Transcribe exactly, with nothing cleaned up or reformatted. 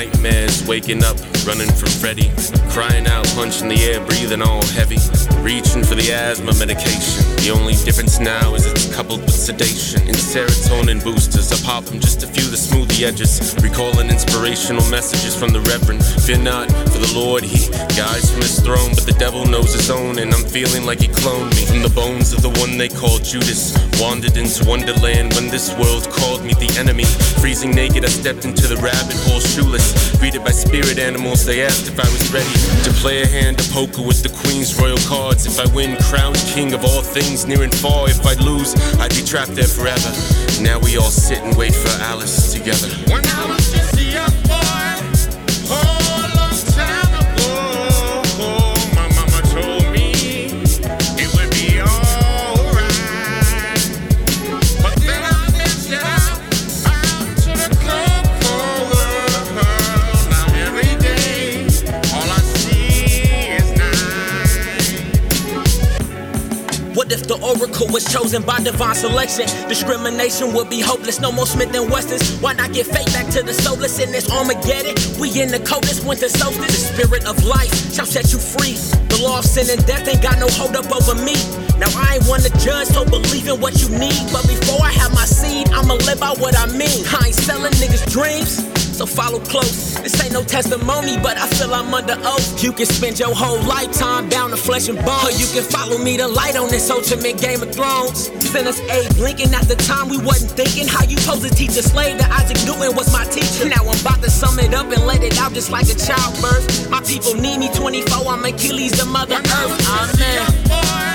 nightmares, waking up, running from Freddy, crying out, punch in the air, breathing all heavy, reaching for the asthma medication. The only difference now is it's coupled with sedation and serotonin boosters. I pop them just to few the smooth the edges, recalling inspirational messages from the Reverend. Fear not, for the Lord he guides from his throne, but the devil knows his own, and I'm feeling like he cloned me from the bones of the one they called Judas. Wandered into Wonderland when this world called me the enemy. Freezing naked, I stepped into the rabbit hole shoeless, greeted by spirit animals. They asked if I was ready to play a hand of poker with the Queen's royal cards. If I win, crowned king of all things near and far. If I lose, I'd be trapped there forever. Now we all sit and wait for Alice together. When I was just a young boy, oh, a long time ago, my mama told me it would be alright. But then I lived it out, out to the cold, cold world. Now every day, all I see is night. What if the oracle was chosen by divine selection? Discrimination would be hopeless, no more Smith and Wessons. Why not get fate back to the soulless in this Armageddon? We in the coldest winter solstice. The spirit of life shall set you free. The law of sin and death ain't got no hold up over me. Now I ain't one to judge, so believe in what you need. But before I have my seed, I'ma live out what I mean. I ain't selling niggas' dreams, so follow close. This ain't no testimony, but I feel I'm under oath. You can spend your whole lifetime down to flesh and bone, or you can follow me to light on this ultimate Game of Thrones. Send us Abe Lincoln at the time we wasn't thinking. How you supposed to teach a slave that Isaac Newton was my teacher? Now I'm about to sum it up and let it out just like a childbirth. My people need me twenty-four, I'm Achilles, the mother earth. Amen.